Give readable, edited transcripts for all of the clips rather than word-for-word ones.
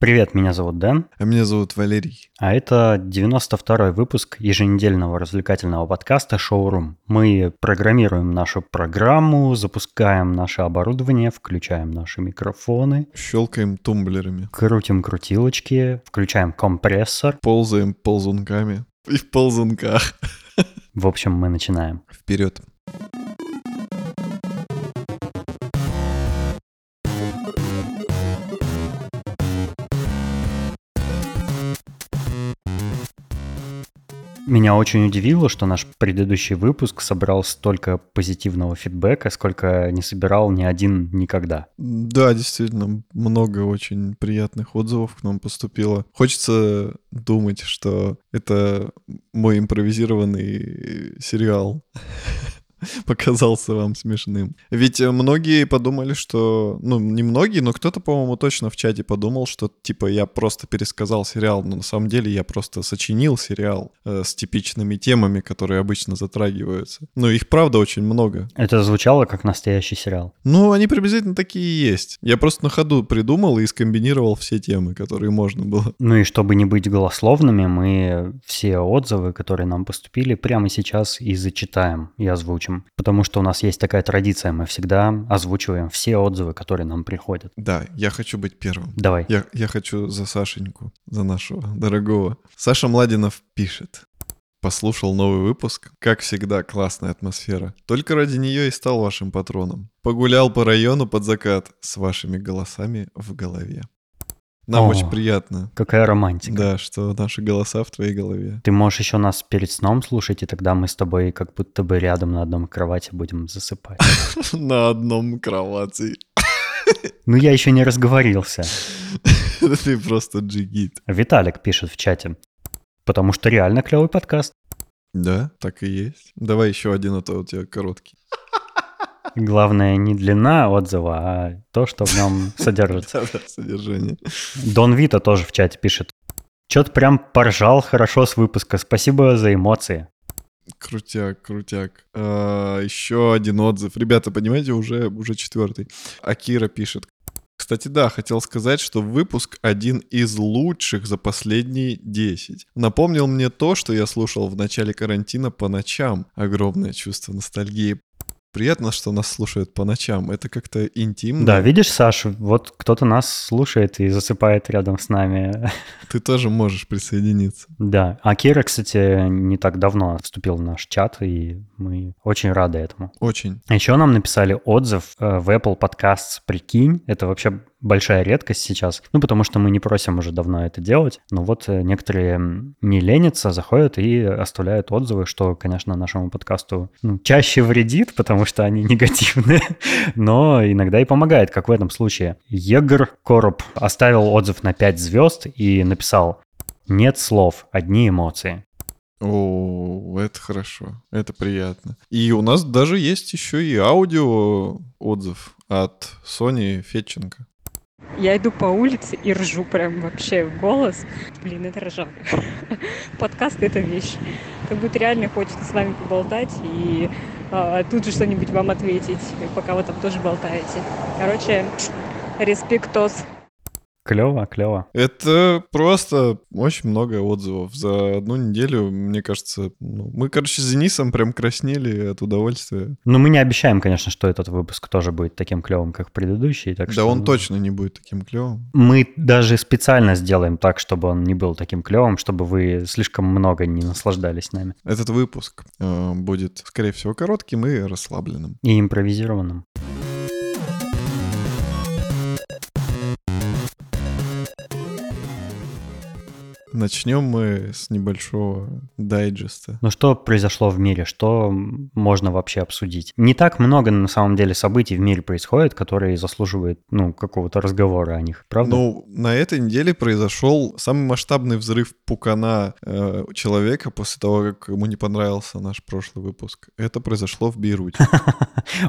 Привет, меня зовут Дэн. А меня зовут Валерий. А это 92-й выпуск еженедельного развлекательного подкаста «Шоурум». Мы программируем нашу программу, запускаем наше оборудование, включаем наши микрофоны. Щелкаем тумблерами. Крутим крутилочки, включаем компрессор. Ползаем ползунками. И в ползунках. В общем, мы начинаем. Вперед. Меня очень удивило, что наш предыдущий выпуск собрал столько позитивного фидбэка, сколько не собирал ни один никогда. Да, действительно, много очень приятных отзывов к нам поступило. Хочется думать, что это мой импровизированный сериал показался вам смешным. Ведь многие подумали, что... Ну, не многие, но кто-то, по-моему, точно в чате подумал, что, типа, я просто пересказал сериал, но на самом деле я просто сочинил сериал с типичными темами, которые обычно затрагиваются. Ну, их, правда, очень много. Это звучало как настоящий сериал? Ну, они приблизительно такие и есть. Я просто на ходу придумал и скомбинировал все темы, которые можно было. Ну и чтобы не быть голословными, мы все отзывы, которые нам поступили, прямо сейчас и зачитаем, и озвучим. Потому что у нас есть такая традиция, мы всегда озвучиваем все отзывы, которые нам приходят. Да, я хочу быть первым. Давай. Я хочу за Сашеньку, за нашего дорогого. Саша Младинов пишет. Послушал новый выпуск. Как всегда, классная атмосфера. Только ради нее и стал вашим патроном. Погулял по району под закат с вашими голосами в голове. Нам очень приятно. Какая романтика. Да, что наши голоса в твоей голове. Ты можешь еще нас перед сном слушать, и тогда мы с тобой как будто бы рядом на одном кровати будем засыпать. На одном кровати. Ну, я еще не разговорился. Ты просто джигит. Виталик пишет в чате. Потому что реально клевый подкаст. Да, так и есть. Давай еще один, а то у тебя короткий. Главное не длина отзыва, а то, что в нем содержится. Содержание. Дон Вита тоже в чате пишет. Чё-то прям поржал хорошо с выпуска. Спасибо за эмоции. Крутяк, крутяк. Еще один отзыв. Ребята, понимаете, уже четвертый. Акира пишет. Кстати, да, хотел сказать, что выпуск один из лучших за последние 10. Напомнил мне то, что я слушал в начале карантина по ночам. Огромное чувство ностальгии. Приятно, что нас слушают по ночам. Это как-то интимно. Да, видишь, Саша, вот кто-то нас слушает и засыпает рядом с нами. Ты тоже можешь присоединиться. Да. А Кира, кстати, не так давно вступил в наш чат, и мы очень рады этому. Очень. Еще нам написали отзыв в Apple Podcasts, прикинь. Это вообще большая редкость сейчас. Ну, потому что мы не просим уже давно это делать. Но вот некоторые не ленятся, заходят и оставляют отзывы, что, конечно, нашему подкасту чаще вредит, потому что они негативные, но иногда и помогает, как в этом случае. Егор Короб оставил отзыв на 5 звезд и написал «Нет слов, одни эмоции». О, это хорошо, это приятно. И у нас даже есть еще и аудио отзыв от Сони Фетченко. Я иду по улице и ржу прям вообще в голос. Блин, это ржака. Подкаст — это вещь. Как будто реально хочется с вами поболтать и тут же что-нибудь вам ответить, пока вы там тоже болтаете. Короче, респектос. Клево, клево. Это просто очень много отзывов. За одну неделю, мне кажется... мы, короче, с Денисом прям краснели от удовольствия. Но мы не обещаем, конечно, что этот выпуск тоже будет таким клевым, как предыдущий. Так да, что, он точно не будет таким клевым. Мы даже специально сделаем так, чтобы он не был таким клевым, чтобы вы слишком много не наслаждались нами. Этот выпуск будет, скорее всего, коротким и расслабленным. И импровизированным. Начнем мы с небольшого дайджеста. Ну что произошло в мире? Что можно вообще обсудить? Не так много на самом деле событий в мире происходит, которые заслуживают какого-то разговора о них, правда? Ну, на этой неделе произошел самый масштабный взрыв пукана человека после того, как ему не понравился наш прошлый выпуск. Это произошло в Бейруте.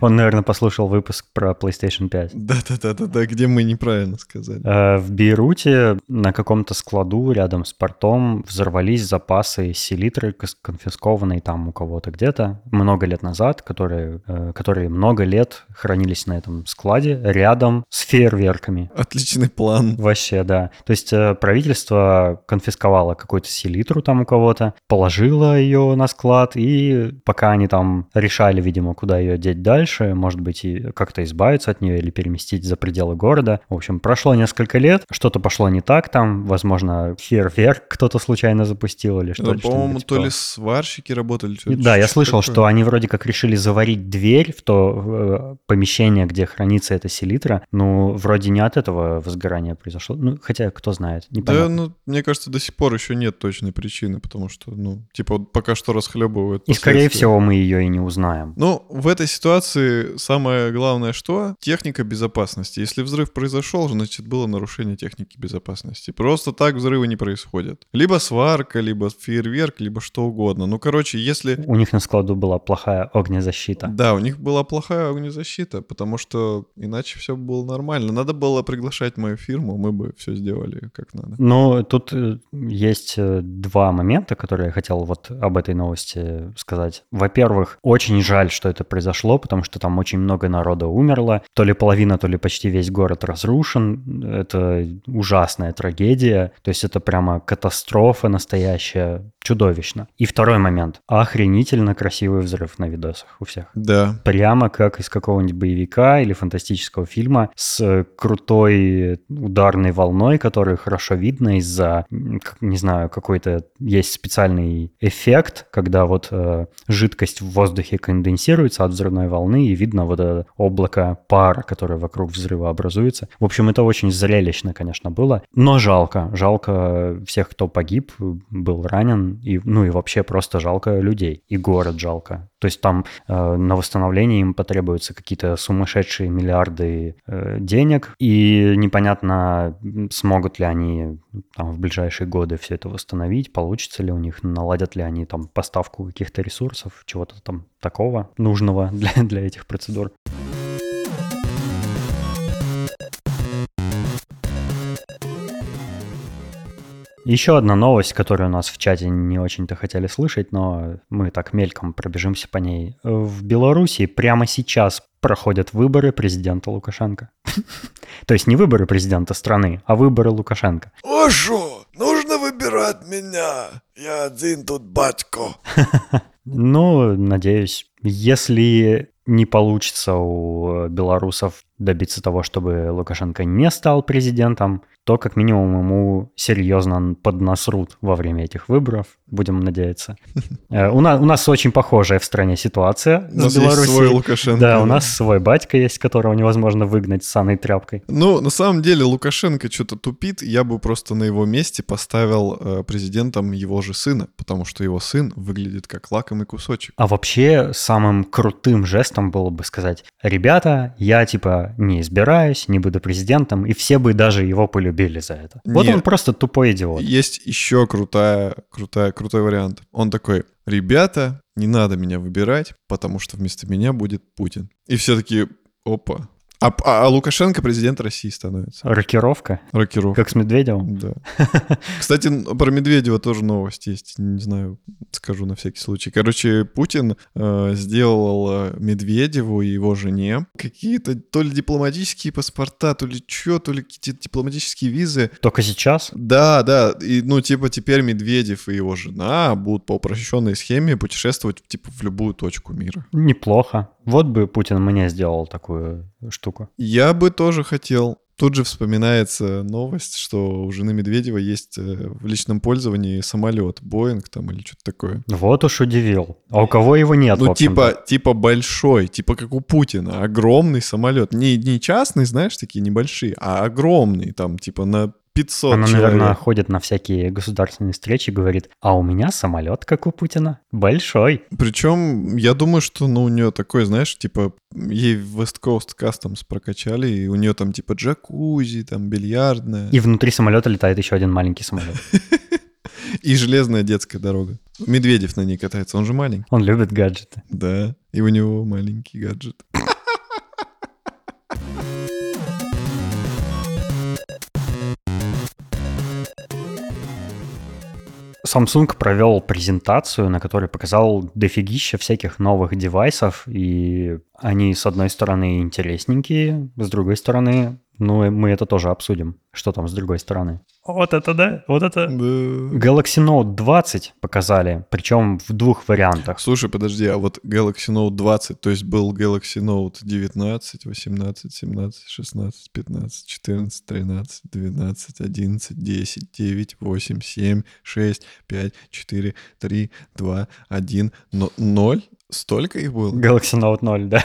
Он, наверное, послушал выпуск про PlayStation 5. Да-да-да, где мы неправильно сказали. В Бейруте на каком-то складу рядом с с портом взорвались запасы селитры, конфискованные там у кого-то где-то много лет назад, которые много лет хранились на этом складе рядом с фейерверками. Отличный план. Вообще, да. То есть правительство конфисковало какую-то селитру там у кого-то, положило ее на склад, и пока они там решали, видимо, куда ее деть дальше, может быть, и как-то избавиться от нее или переместить за пределы города. В общем, прошло несколько лет, что-то пошло не так там, возможно, фейерверк кто-то случайно запустил или что-то. Да, по-моему, то ли сварщики работали. Да, я слышал, что они вроде как решили заварить дверь в то помещение, где хранится эта селитра. Ну, вроде не от этого возгорания произошло. Ну, хотя, кто знает, непонятно. Да, ну, мне кажется, до сих пор еще нет точной причины, потому что, ну, типа, пока что расхлебывают. И, скорее всего, мы ее и не узнаем. Ну, в этой ситуации самое главное что? Техника безопасности. Если взрыв произошел, значит, было нарушение техники безопасности. Просто так взрывы не происходят. Либо сварка, либо фейерверк, либо что угодно. Ну, короче, если... У них на складу была плохая огнезащита. Да, у них была плохая огнезащита, потому что иначе все было нормально. Надо было приглашать мою фирму, мы бы все сделали как надо. Ну, тут есть два момента, которые я хотел вот об этой новости сказать. Во-первых, очень жаль, что это произошло, потому что там очень много народа умерло. То ли половина, то ли почти весь город разрушен. Это ужасная трагедия. То есть это прямо катастрофа настоящая, чудовищно. И второй момент. Охренительно красивый взрыв на видосах у всех. Да. Прямо как из какого-нибудь боевика или фантастического фильма с крутой ударной волной, которую хорошо видно из-за, не знаю, какой-то есть специальный эффект, когда вот жидкость в воздухе конденсируется от взрывной волны, и видно вот это облако пара, которое вокруг взрыва образуется. В общем, это очень зрелищно, конечно, было, но жалко. Жалко всех, кто погиб, был ранен, и, ну и вообще просто жалко людей, и город жалко. То есть там на восстановление им потребуются какие-то сумасшедшие миллиарды денег, и непонятно, смогут ли они там в ближайшие годы все это восстановить, получится ли у них, наладят ли они там поставку каких-то ресурсов, чего-то там такого нужного для этих процедур. Еще одна новость, которую у нас в чате не очень-то хотели слышать, но мы так мельком пробежимся по ней. В Беларуси прямо сейчас проходят выборы президента Лукашенко. То есть не выборы президента страны, а выборы Лукашенко. О, шо, нужно выбирать меня. Я один тут батько. Ну, надеюсь, если не получится у белорусов добиться того, чтобы Лукашенко не стал президентом, то как минимум ему серьезно поднасрут во время этих выборов, будем надеяться. У нас очень похожая в стране ситуация. У нас есть свой Лукашенко. Да, у нас свой батька есть, которого невозможно выгнать с саной тряпкой. Ну, на самом деле Лукашенко что-то тупит, я бы просто на его месте поставил президентом его же сына, потому что его сын выглядит как лакомый кусочек. А вообще самым крутым жестом было бы сказать: ребята, я типа не избираюсь, не буду президентом, и все бы даже его полюбили за это. Нет, вот он просто тупой идиот. Есть еще крутой вариант. Он такой: ребята, не надо меня выбирать, потому что вместо меня будет Путин. И все такие: опа. А Лукашенко президент России становится. Рокировка? Рокировка. Как с Медведевым? Да. Кстати, про Медведева тоже новость есть. Не знаю, скажу на всякий случай. Короче, Путин сделал Медведеву и его жене какие-то то ли дипломатические паспорта, то ли что, то ли какие-то дипломатические визы. Только сейчас? Да. И, ну, типа, теперь Медведев и его жена будут по упрощенной схеме путешествовать, типа, в любую точку мира. Неплохо. Вот бы Путин мне сделал такую штуку. Я бы тоже хотел. Тут же вспоминается новость, что у жены Медведева есть в личном пользовании самолет, Боинг там или что-то такое. Вот уж удивил. А у кого его нет? Ну, типа большой, типа как у Путина, огромный самолет. Не частный, знаешь, такие небольшие, а огромный, там типа на 500 человек. Она, наверное, ходит на всякие государственные встречи и говорит: а у меня самолет, как у Путина, большой. Причем, я думаю, что у нее такой, знаешь, типа, ей в West Coast Customs прокачали, и у нее там типа джакузи, там бильярдная. И внутри самолета летает еще один маленький самолет. И железная детская дорога. Медведев на ней катается, он же маленький. Он любит гаджеты. Да, и у него маленький гаджет. Samsung провел презентацию, на которой показал дофигища всяких новых девайсов, и они, с одной стороны, интересненькие, с другой стороны, ну, мы это тоже обсудим, что там с другой стороны. Вот это да, вот это... Galaxy Note 20 показали, причем в двух вариантах. Слушай, подожди, а вот Galaxy Note 20, то есть был Galaxy Note 19, 18, 17, 16, 15, 14, 13, 12, 11, 10, 9, 8, 7, 6, 5, 4, 3, 2, 1, 0? Столько их было? Galaxy Note 0, да.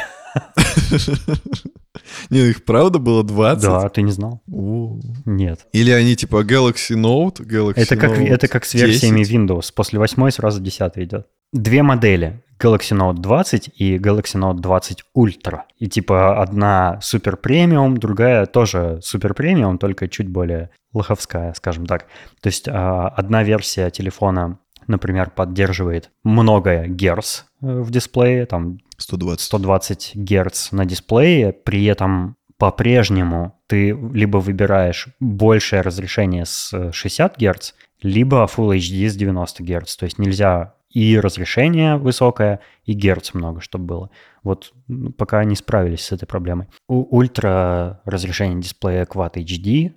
Не, их правда было 20? Да, ты не знал? Нет. Или они типа Galaxy Note, Galaxy Note 10? Это как с версиями Windows. После 8 сразу 10 идет. Две модели. Galaxy Note 20 и Galaxy Note 20 Ultra. И типа одна супер премиум, другая тоже супер премиум, только чуть более лоховская, скажем так. То есть одна версия телефона, например, поддерживает много герц в дисплее, там 120 герц на дисплее, при этом по-прежнему ты либо выбираешь большее разрешение с 60 герц, либо Full HD с 90 герц. То есть нельзя и разрешение высокое, и герц много, чтобы было. Вот пока не справились с этой проблемой. У ультра разрешение дисплея Quad HD,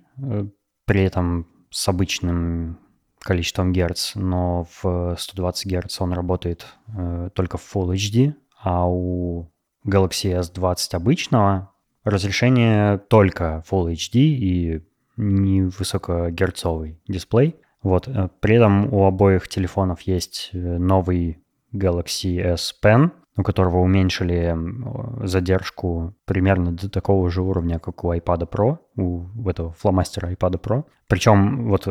при этом с обычным количеством герц, но в 120 герц он работает только в Full HD, а у Galaxy S20 обычного разрешение только Full HD и невысокогерцовый дисплей. Вот. При этом у обоих телефонов есть новый Galaxy S Pen, у которого уменьшили задержку примерно до такого же уровня, как у iPad Pro, у этого фломастера iPad Pro. Причем вот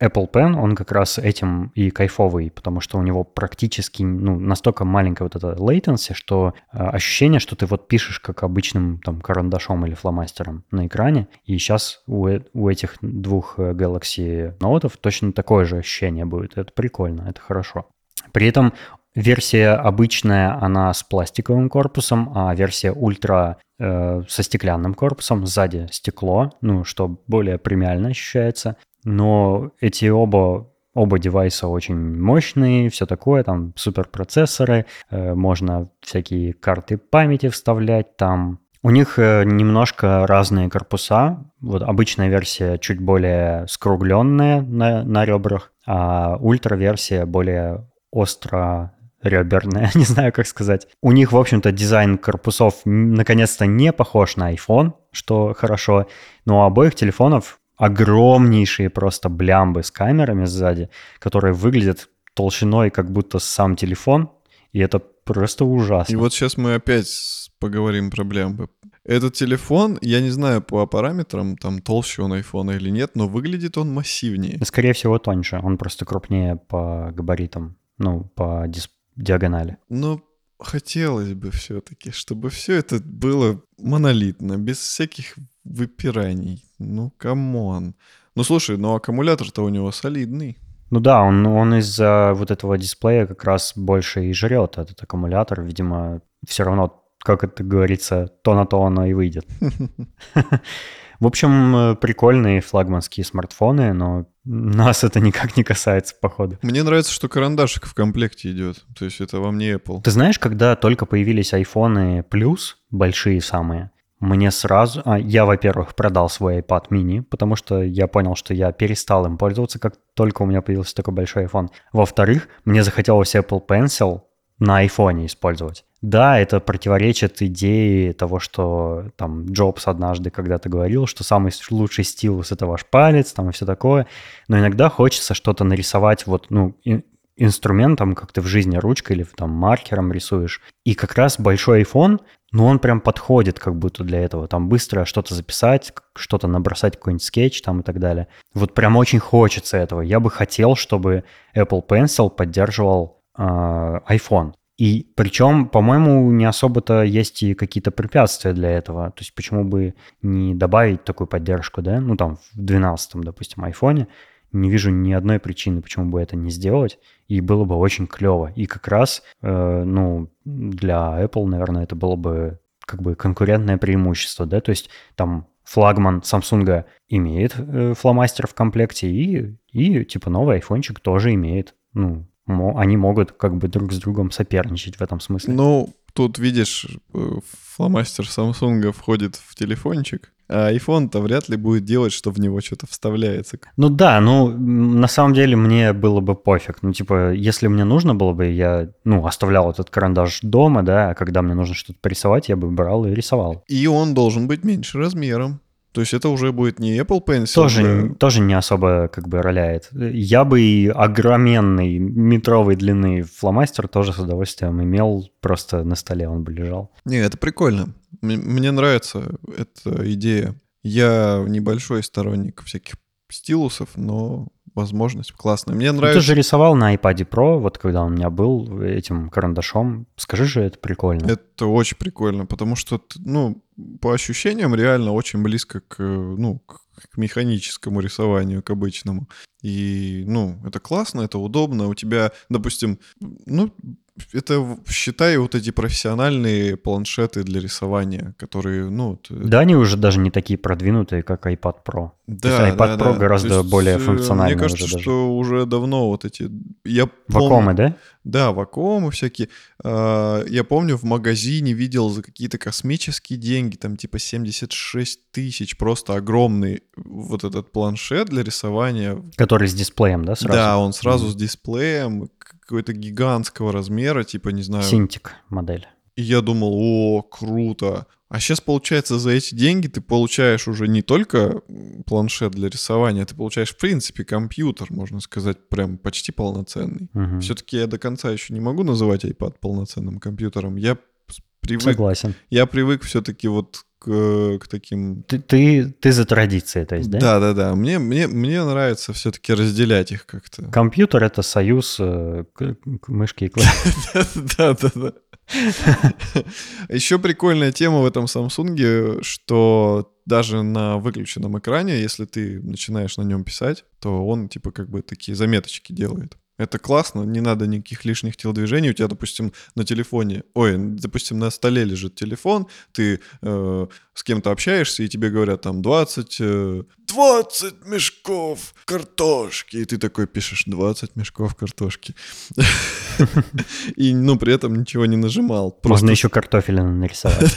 Apple Pen, он как раз этим и кайфовый, потому что у него практически настолько маленькая вот эта latency, что ощущение, что ты вот пишешь как обычным там карандашом или фломастером на экране, и сейчас у этих двух Galaxy Note точно такое же ощущение будет. Это прикольно, это хорошо. При этом версия обычная, она с пластиковым корпусом, а версия ультра со стеклянным корпусом, сзади стекло, что более премиально ощущается. Но эти оба девайса очень мощные, все такое, там суперпроцессоры, можно всякие карты памяти вставлять там. У них немножко разные корпуса. Вот обычная версия чуть более скругленная на ребрах, а ультра-версия более острореберная, не знаю, как сказать. У них, в общем-то, дизайн корпусов наконец-то не похож на iPhone, что хорошо, но у обоих телефонов огромнейшие просто блямбы с камерами сзади, которые выглядят толщиной, как будто сам телефон, и это просто ужасно. И вот сейчас мы опять поговорим про блямбы. Этот телефон, я не знаю по параметрам, там толще он айфона или нет, но выглядит он массивнее. Скорее всего, тоньше, он просто крупнее по габаритам, по диагонали. Но хотелось бы все-таки, чтобы все это было монолитно, без всяких выпираний. Ну, камон. Ну, слушай, аккумулятор-то у него солидный. Ну да, он из-за вот этого дисплея как раз больше и жрет этот аккумулятор. Видимо, все равно, как это говорится, то на то оно и выйдет. В общем, прикольные флагманские смартфоны, но нас это никак не касается, походу. Мне нравится, что карандашик в комплекте идет. То есть это вам не Apple. Ты знаешь, когда только появились iPhone Plus, большие самые, мне сразу... Я, во-первых, продал свой iPad mini, потому что я понял, что я перестал им пользоваться, как только у меня появился такой большой iPhone. Во-вторых, мне захотелось Apple Pencil на iPhone использовать. Да, это противоречит идее того, что там Джобс однажды когда-то говорил, что самый лучший стилус — это ваш палец, там и все такое. Но иногда хочется что-то нарисовать вот, инструментом, как ты в жизни ручкой или там маркером рисуешь. И как раз большой iPhone... он прям подходит как будто для этого. Там быстро что-то записать, что-то набросать, какой-нибудь скетч там и так далее. Вот прям очень хочется этого. Я бы хотел, чтобы Apple Pencil поддерживал iPhone. И причем, по-моему, не особо-то есть и какие-то препятствия для этого. То есть почему бы не добавить такую поддержку, да? Там в 12-м, допустим, iPhone. Не вижу ни одной причины, почему бы это не сделать, и было бы очень клево. И как раз, для Apple, наверное, это было бы как бы конкурентное преимущество, да, то есть там флагман Samsung имеет фломастер в комплекте, и типа новый айфончик тоже имеет. Ну, они могут как бы друг с другом соперничать в этом смысле. Ну, тут, видишь, фломастер Samsung входит в телефончик, а iPhone-то вряд ли будет делать, что в него что-то вставляется. Ну да, ну на самом деле мне было бы пофиг. Ну типа, если мне нужно было бы, я оставлял этот карандаш дома, да, а когда мне нужно что-то порисовать, я бы брал и рисовал. И он должен быть меньше размером. То есть это уже будет не Apple Pencil. Тоже не особо как бы роляет. Я бы и огроменный метровой длины фломастер тоже с удовольствием имел, просто на столе он бы лежал. Не, это прикольно. Мне нравится эта идея. Я небольшой сторонник всяких стилусов, но возможность классная. Мне нравится. Ты же рисовал на iPad Pro, вот когда он у меня был, этим карандашом. Скажи же, это прикольно. Это очень прикольно, потому что, по ощущениям, реально очень близко к механическому рисованию, к обычному. И, это классно, это удобно. У тебя, допустим, это, считай, вот эти профессиональные планшеты для рисования, которые, Да, они уже даже не такие продвинутые, как iPad Pro. Да, то есть iPad Pro гораздо более функциональный. Мне кажется, что уже давно вот эти... Вакомы, да? Да, вакуумы всякие. Я помню, в магазине видел за какие-то космические деньги, там типа 76 тысяч, просто огромный вот этот планшет для рисования. Который с дисплеем, да, сразу? Да, он сразу с дисплеем, какой-то гигантского размера, типа, не знаю... Cintiq модель. И я думал, о, круто. А сейчас, получается, за эти деньги ты получаешь уже не только планшет для рисования, ты получаешь, в принципе, компьютер, можно сказать, прям почти полноценный. Угу. Все-таки я до конца еще не могу называть iPad полноценным компьютером. Я привык... Согласен. Я привык все-таки вот к таким... Ты за традиции, то есть, да? Да-да-да. Мне нравится все-таки разделять их как-то. Компьютер — это союз мышки и клавиши. Да-да-да. Еще прикольная тема в этом Samsung, что даже на выключенном экране, если ты начинаешь на нем писать, то он типа как бы такие заметочки делает. Это классно, не надо никаких лишних телодвижений. У тебя, допустим, на столе лежит телефон, ты с кем-то общаешься, и тебе говорят там 20 мешков картошки. И ты такой пишешь 20 мешков картошки. И, при этом ничего не нажимал. Можно еще картофеля нарисовать.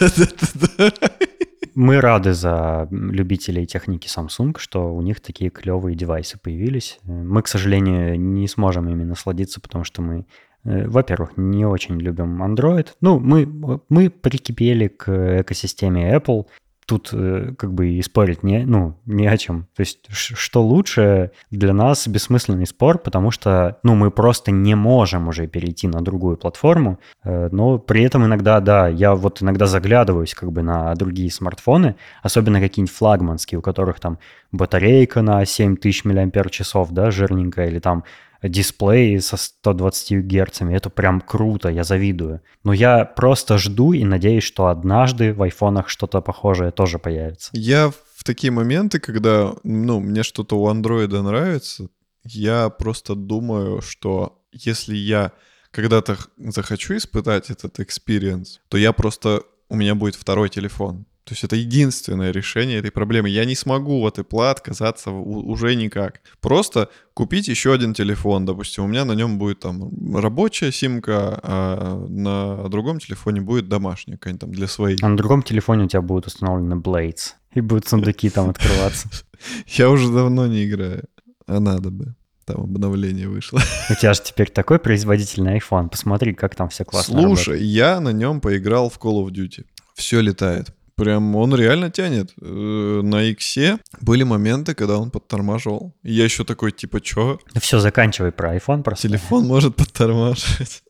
Мы рады за любителей техники Samsung, что у них такие клевые девайсы появились. Мы, к сожалению, не сможем ими насладиться, потому что мы, во-первых, не очень любим Android. Мы прикипели к экосистеме Apple. Тут как бы и спорить не о чем. То есть что лучше, для нас бессмысленный спор, потому что мы просто не можем уже перейти на другую платформу, но при этом иногда, да, я вот иногда заглядываюсь как бы на другие смартфоны, особенно какие-нибудь флагманские, у которых там батарейка на 7000 мАч, да, жирненькая, или там дисплей со 120 герцами, это прям круто, я завидую. Но я просто жду и надеюсь, что однажды в айфонах что-то похожее тоже появится. Я в такие моменты, когда, мне что-то у андроида нравится, я просто думаю, что если я когда-то захочу испытать этот экспириенс, то у меня будет второй телефон. То есть это единственное решение этой проблемы. Я не смогу от Apple отказаться уже никак. Просто купить еще один телефон, допустим. У меня на нем будет там рабочая симка, а на другом телефоне будет домашняя какая-нибудь там для своей. А на другом телефоне у тебя будут установлены Blades. И будут сундуки там открываться. Я уже давно не играю. А надо бы. Там обновление вышло. У тебя же теперь такой производительный iPhone. Посмотри, как там все классно. Слушай, я на нем поиграл в Call of Duty. Все летает. Прям он реально тянет. На иксе были моменты, когда он подтормаживал. Я еще такой, типа, чё? Ну все, заканчивай про iPhone просто. Телефон может подтормаживать.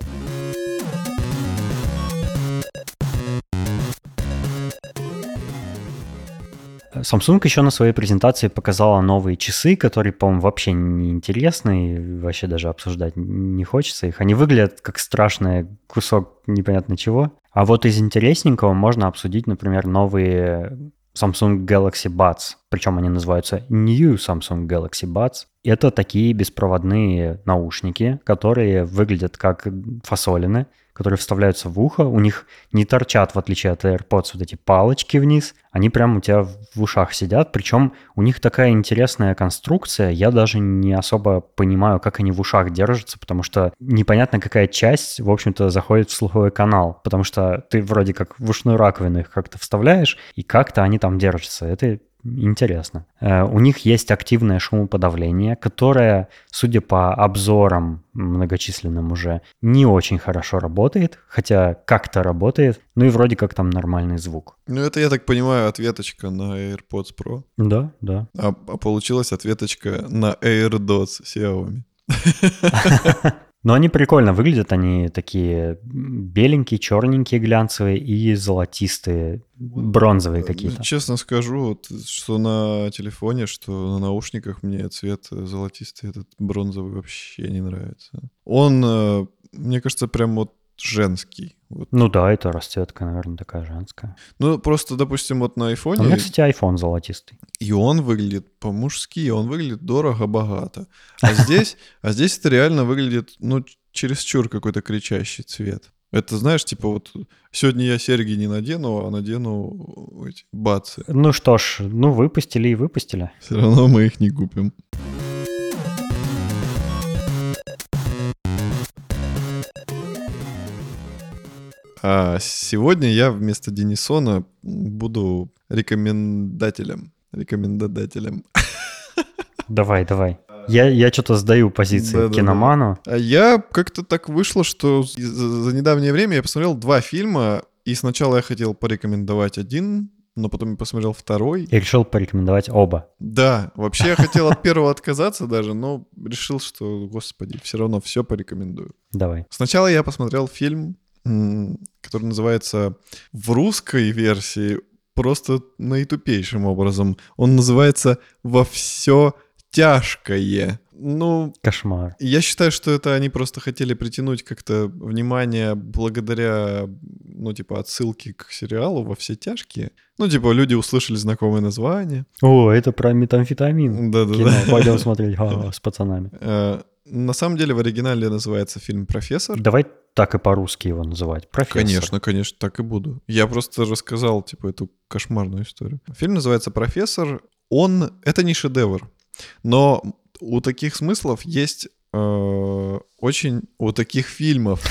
Samsung еще на своей презентации показала новые часы, которые, по-моему, вообще не интересны, вообще даже обсуждать не хочется их. Они выглядят как страшный кусок непонятно чего. А вот из интересненького можно обсудить, например, новые Samsung Galaxy Buds. Причем они называются New Samsung Galaxy Buds. Это такие беспроводные наушники, которые выглядят как фасолины, которые вставляются в ухо. У них не торчат, в отличие от AirPods, вот эти палочки вниз. они прям у тебя в ушах сидят, причем у них такая интересная конструкция, я даже не особо понимаю, как они в ушах держатся, потому что непонятно, какая часть, в общем-то, заходит в слуховой канал, потому что ты вроде как в ушную раковину их как-то вставляешь, и как-то они там держатся, это интересно. У них есть активное шумоподавление, которое, судя по обзорам многочисленным уже, не очень хорошо работает, хотя как-то работает, ну и вроде как там нормальный звук. Ну это, я так понимаю, ответочка на AirPods Pro? Да, да. А получилась ответочка на AirDots Xiaomi. Но они прикольно выглядят, они такие беленькие, черненькие, глянцевые и золотистые, бронзовые какие-то. Честно скажу, вот, что на телефоне, что на наушниках мне цвет золотистый, этот бронзовый вообще не нравится. Он, мне кажется, прям вот женский. Вот. Ну да, это расцветка, наверное, такая женская. Ну просто, допустим, вот на айфоне... У меня, кстати, айфон золотистый. И он выглядит по-мужски, он выглядит дорого-богато. А здесь это реально выглядит, ну, чересчур какой-то кричащий цвет. Это, знаешь, типа вот сегодня я серьги не надену, а надену эти бацы. Ну что ж, ну выпустили и выпустили. Все равно мы их не купим. А сегодня я вместо Денисона буду рекомендателем. Давай. Я что-то сдаю позиции киноману. А я как-то так вышло, что за недавнее время я посмотрел 2 фильма, и сначала я хотел порекомендовать один, но потом я посмотрел 2. И решил порекомендовать оба. Да, вообще я хотел от первого отказаться даже, но решил, что, господи, все равно все порекомендую. Давай. Сначала я посмотрел фильм, который называется в русской версии просто наитупейшим образом. Он называется «Во все тяжкое». Ну, кошмар. Я считаю, что это они просто хотели притянуть как-то внимание благодаря, ну, типа, отсылке к сериалу «Во все тяжкие». Ну, типа, люди услышали знакомое название. О, это про метамфетамин. Да. Пойдем смотреть с пацанами. На самом деле в оригинале называется фильм «Профессор». Давай так и по-русски его называть. «Профессор». Конечно, так и буду. Я просто рассказал, типа, эту кошмарную историю. Фильм называется «Профессор». Это не шедевр, но у таких смыслов есть очень... У таких фильмов...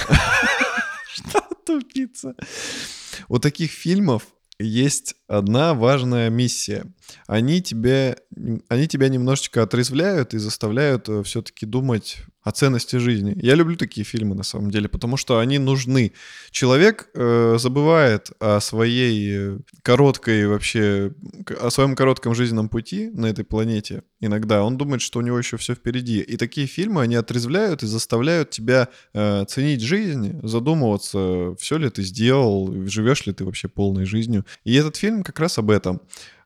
Что тупица? У таких фильмов есть одна важная миссия. Они тебя немножечко отрезвляют и заставляют все-таки думать о ценности жизни. Я люблю такие фильмы, на самом деле, потому что они нужны. Человек забывает о своей короткой вообще, о своем коротком жизненном пути на этой планете иногда. Он думает, что у него еще все впереди. И такие фильмы, они отрезвляют и заставляют тебя ценить жизнь, задумываться, все ли ты сделал, живешь ли ты вообще полной жизнью. И этот фильм как раз об этом.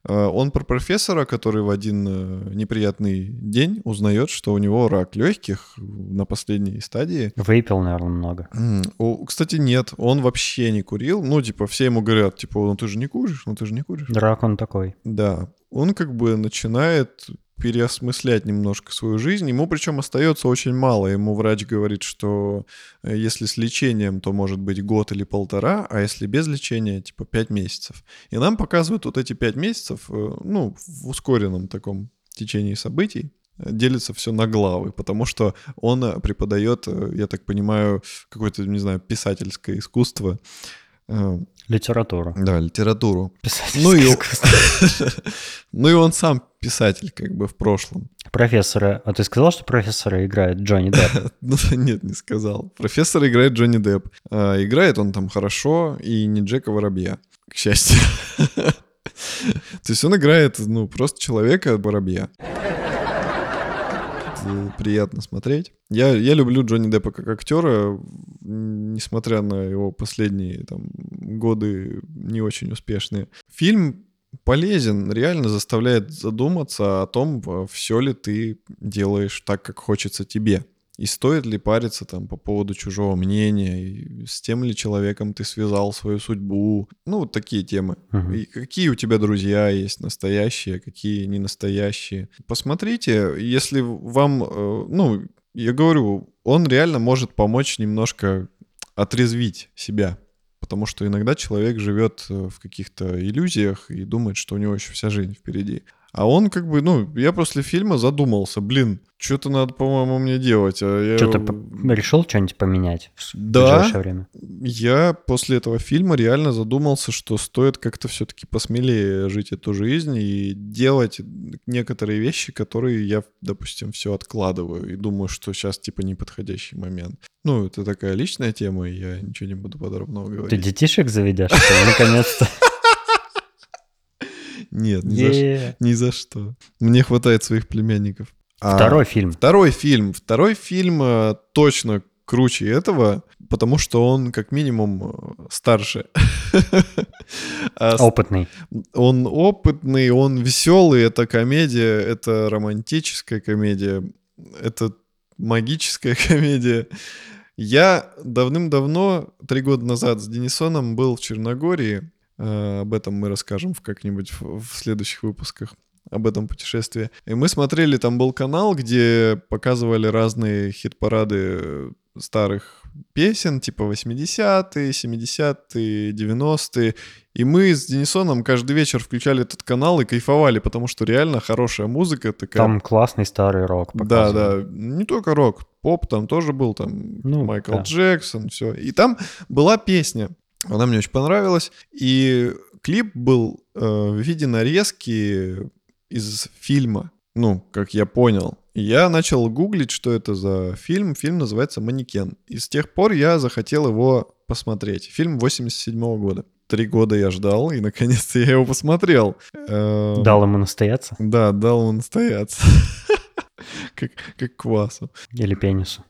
Он про профессора, который в один неприятный день узнает, что у него рак легких на последней стадии. Выпил, наверное, много. Кстати, нет, он вообще не курил. Ну, типа, все ему говорят, типа, ну ты же не куришь. Рак он такой. Да, он как бы начинает переосмыслять немножко свою жизнь. Ему причем остается очень мало. Ему врач говорит, что если с лечением, то может быть 1-1.5 года, а если без лечения, типа 5 месяцев. И нам показывают вот эти 5 месяцев, ну, в ускоренном таком течении событий. Делится все на главы, потому что он преподает, я так понимаю, какое-то, не знаю, писательское искусство. Литературу. Да, литературу. Ну и он сам писатель, как бы, в прошлом. Профессора. А ты сказал, что профессора играет Джонни Депп? Нет, не сказал. Профессора играет Джонни Депп. Играет он там хорошо и не Джека Воробья, к счастью. То есть он играет, ну, просто человека-воробья. Приятно смотреть. Я люблю Джонни Деппа как актера, несмотря на его последние там годы не очень успешные. Фильм полезен, реально заставляет задуматься о том, все ли ты делаешь так, как хочется тебе. И стоит ли париться там по поводу чужого мнения, и с тем ли человеком ты связал свою судьбу. Ну, вот такие темы. Угу. И какие у тебя друзья есть, настоящие, какие не настоящие. Посмотрите, если вам... Ну, я говорю, он реально может помочь немножко отрезвить себя. потому что иногда человек живет в каких-то иллюзиях и думает, что у него еще вся жизнь впереди. А он как бы, ну, я после фильма задумался, блин, что-то надо, по-моему, мне делать. А что-то решил что-нибудь поменять в ближайшее время? Я после этого фильма реально задумался, что стоит как-то все-таки посмелее жить эту жизнь и делать некоторые вещи, которые я, допустим, все откладываю и думаю, что сейчас типа неподходящий момент. Ну, это такая личная тема, и я ничего не буду подробного говорить. Ты детишек заведешь, наконец-то? Нет, ни за что. Мне хватает своих племянников. Второй фильм точно круче этого, потому что он как минимум старше. Опытный. Он опытный, он веселый. Это комедия, это романтическая комедия, это магическая комедия. Я давным-давно, 3 года назад с Денисоном был в Черногории. Об этом мы расскажем как-нибудь в следующих выпусках, об этом путешествии. И мы смотрели, там был канал, где показывали разные хит-парады старых песен, типа 80-е, 70-е, 90-е. И мы с Денисоном каждый вечер включали этот канал и кайфовали, потому что реально хорошая музыка такая. Там классный старый рок показывали. Да, да, не только рок, поп там тоже был, там Майкл Джексон, все. И там была песня. Она мне очень понравилась. И клип был в виде нарезки из фильма. Ну, как я понял. Я начал гуглить, что это за фильм. Фильм называется «Манекен». И с тех пор я захотел его посмотреть. Фильм 87-го года. 3 года я ждал, и наконец-то я его посмотрел. Дал ему настояться? Да, дал ему настояться. Как квасу. Или пенису.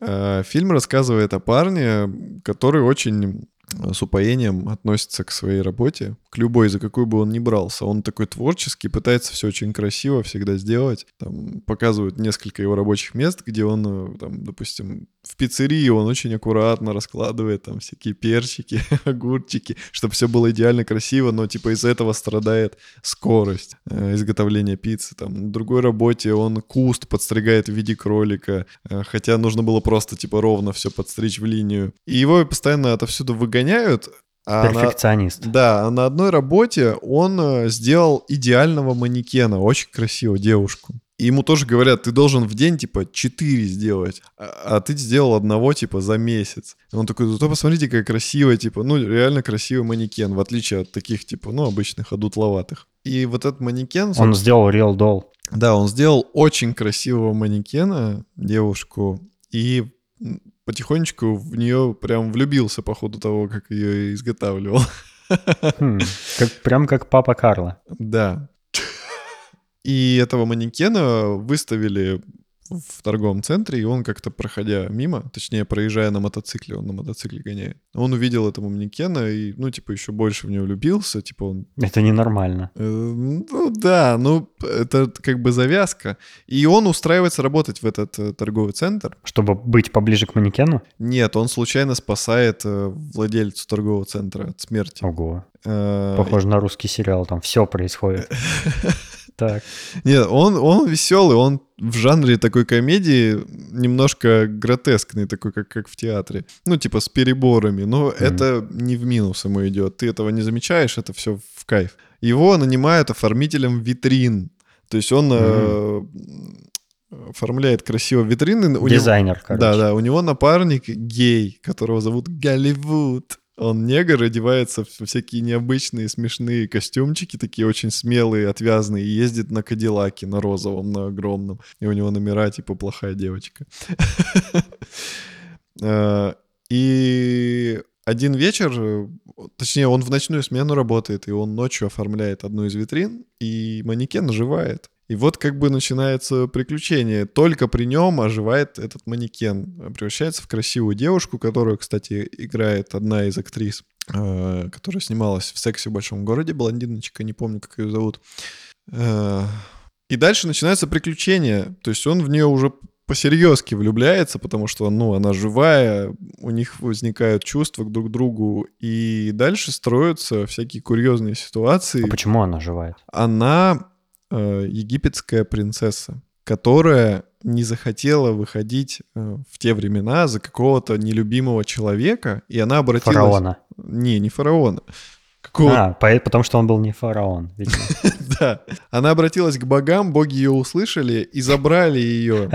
Фильм рассказывает о парне, который очень с упоением относится к своей работе, к любой, за какую бы он ни брался. Он такой творческий, пытается все очень красиво всегда сделать. Там показывают несколько его рабочих мест, где он, там, допустим, в пиццерии он очень аккуратно раскладывает там всякие перчики, огурчики, чтобы все было идеально красиво, но типа из-за этого страдает скорость изготовления пиццы. Там, на другой работе он куст подстригает в виде кролика, хотя нужно было просто типа ровно все подстричь в линию. И его постоянно отовсюду выгоняют. Перфекционист. Да, на одной работе он сделал идеального манекена, очень красивую девушку. И ему тоже говорят, ты должен в день, типа, 4 сделать, а ты сделал одного, типа, за месяц. И он такой, зато посмотрите, какая красивая, типа, ну, реально красивый манекен, в отличие от таких, типа, ну, обычных одутловатых. И вот этот манекен... Он сделал real doll. Да, он сделал очень красивого манекена, девушку, и потихонечку в нее прям влюбился по ходу того, как ее изготавливал. Прям как Папа Карло. Да. И этого манекена выставили в торговом центре, и он как-то проходя мимо, точнее, проезжая на мотоцикле, он на мотоцикле гоняет, он увидел этого манекена и, ну, типа, еще больше в него влюбился, типа он... Это ненормально. Ну, да, ну, это как бы завязка. И он устраивается работать в этот торговый центр. Чтобы быть поближе к манекену? Нет, он случайно спасает владельца торгового центра от смерти. Ого. Похоже на русский сериал, там все происходит. Так. Нет, он веселый, он в жанре такой комедии немножко гротескный, такой, как в театре. Ну, типа с переборами, но это не в минус ему идет. Ты этого не замечаешь, это все в кайф. Его нанимают оформителем витрин. То есть он оформляет красиво витрины. Дизайнер, короче. Да, у него напарник гей, которого зовут Голливуд. Он негр, одевается в всякие необычные смешные костюмчики, такие очень смелые, отвязные, и ездит на кадиллаке, на розовом, на огромном. И у него номера типа «Плохая девочка». И один вечер, точнее, он в ночную смену работает, и он ночью оформляет одну из витрин, и манекен оживает. И вот как бы начинается приключение. Только при нем оживает этот манекен. Превращается в красивую девушку, которую, кстати, играет одна из актрис, которая снималась в «Сексе в большом городе». Блондиночка, не помню, как ее зовут. И дальше начинаются приключения. То есть он в нее уже по-серьезки влюбляется, потому что, ну, она живая, у них возникают чувства друг к другу, и дальше строятся всякие курьезные ситуации. А почему она живая? Она... египетская принцесса, которая не захотела выходить в те времена за какого-то нелюбимого человека, и она обратилась... Фараона. Не фараона. Потому что он был не фараон, видимо. Да. Она обратилась к богам, боги ее услышали и забрали ее.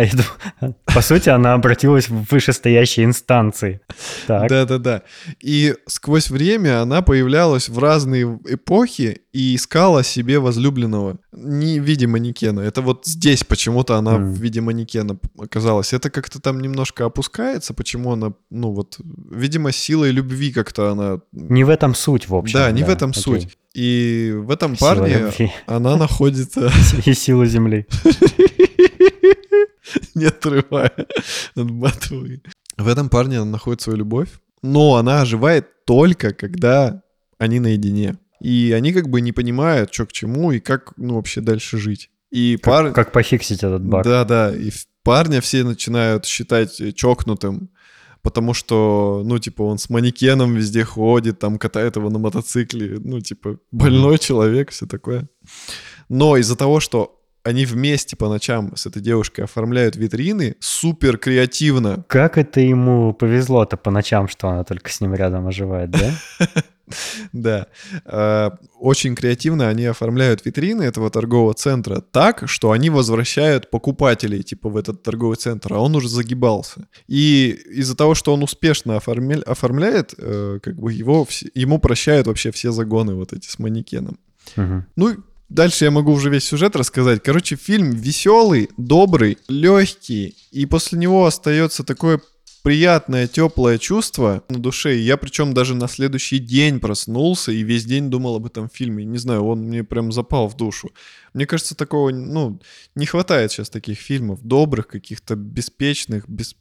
По сути, она обратилась в вышестоящие инстанции. Да-да-да. И сквозь время она появлялась в разные эпохи и искала себе возлюбленного не в виде манекена. Это вот здесь почему-то она в виде манекена оказалась. Это как-то там немножко опускается, почему она, видимо, силой любви как-то она... Не в этом суть, в общем. Да, не в этом суть. И в этом парне она находится... И силу земли. Не отрывая от ботвы. В этом парне она находит свою любовь, но она оживает только, когда они наедине. И они как бы не понимают, что к чему и как вообще дальше жить. И как пофиксить этот баг. Да-да, и парня все начинают считать чокнутым, потому что, он с манекеном везде ходит, там катает его на мотоцикле, больной человек, все такое. Но из-за того, что они вместе по ночам с этой девушкой оформляют витрины, супер креативно. Как это ему повезло-то по ночам, что она только с ним рядом оживает, да? Да. Очень креативно они оформляют витрины этого торгового центра так, что они возвращают покупателей в этот торговый центр, а он уже загибался. И из-за того, что он успешно оформляет, ему прощают вообще все загоны эти с манекеном. Угу. Дальше я могу уже весь сюжет рассказать. Короче, фильм веселый, добрый, легкий, и после него остается такое приятное, теплое чувство на душе. Я причем даже на следующий день проснулся и весь день думал об этом фильме. Не знаю, он мне прям запал в душу. Мне кажется, такого, не хватает сейчас таких фильмов, добрых, каких-то беспечных, без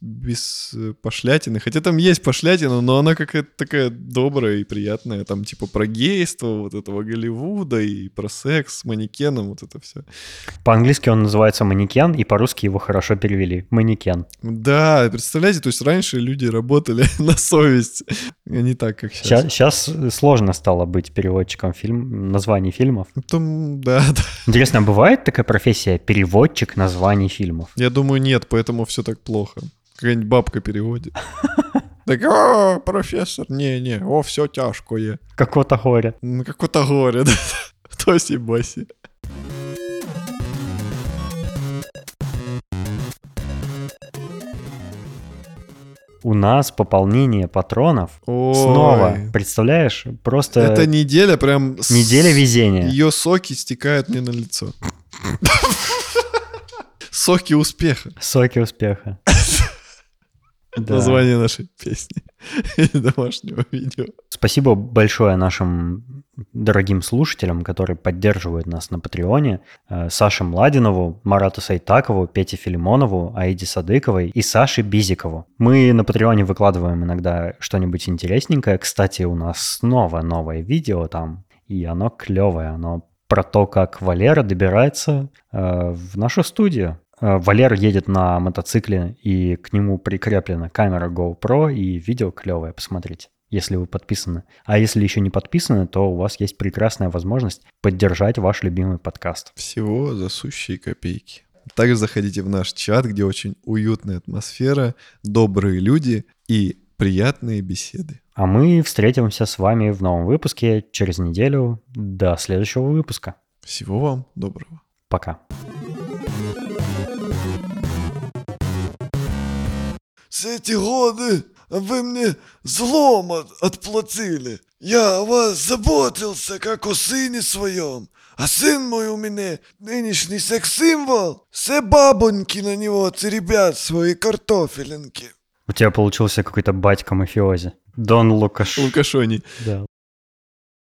пошлятины. Хотя там есть пошлятина, но она какая-то такая добрая и приятная. Там про гейство этого Голливуда и про секс с манекеном, это все. По-английски он называется «Манекен», и по-русски его хорошо перевели. «Манекен». Да, представляете, то есть раньше люди работали на совесть, а не так, как сейчас. Сейчас сложно стало быть переводчиком названий фильмов. Да. Интересно, а бывает такая профессия — переводчик названий фильмов? Я думаю, нет, поэтому все так плохо. Какая-нибудь бабка переводит. Так, профессор, все тяжкое. Какое-то горе. Какое-то горе, да. Тоси-боси. У нас пополнение патронов. Ой. Снова, представляешь? Просто... Эта неделя прям... Неделя везения. Ее соки стекают мне на лицо. Соки успеха. Соки успеха. Название нашей песни и домашнего видео. Спасибо большое нашим дорогим слушателям, которые поддерживают нас на Патреоне. Саше Младинову, Марату Сайтакову, Пете Филимонову, Аиде Садыковой и Саше Бизикову. Мы на Патреоне выкладываем иногда что-нибудь интересненькое. Кстати, у нас снова новое видео там, и оно клевое. Оно про то, как Валера добирается в нашу студию. Валер едет на мотоцикле, и к нему прикреплена камера GoPro, и видео клевое, посмотрите, если вы подписаны. А если еще не подписаны, то у вас есть прекрасная возможность поддержать ваш любимый подкаст. Всего за сущие копейки. Также заходите в наш чат, где очень уютная атмосфера, добрые люди и приятные беседы. А мы встретимся с вами в новом выпуске через неделю. До следующего выпуска. Всего вам доброго. Пока. Все эти годы вы мне злом отплатили. Я о вас заботился, как о сыне своем. А сын мой у меня нынешний секс-символ. Все бабоньки на него теребят свои картофелинки. У тебя получился какой-то батька мафиози. Дон Лукашони. Да.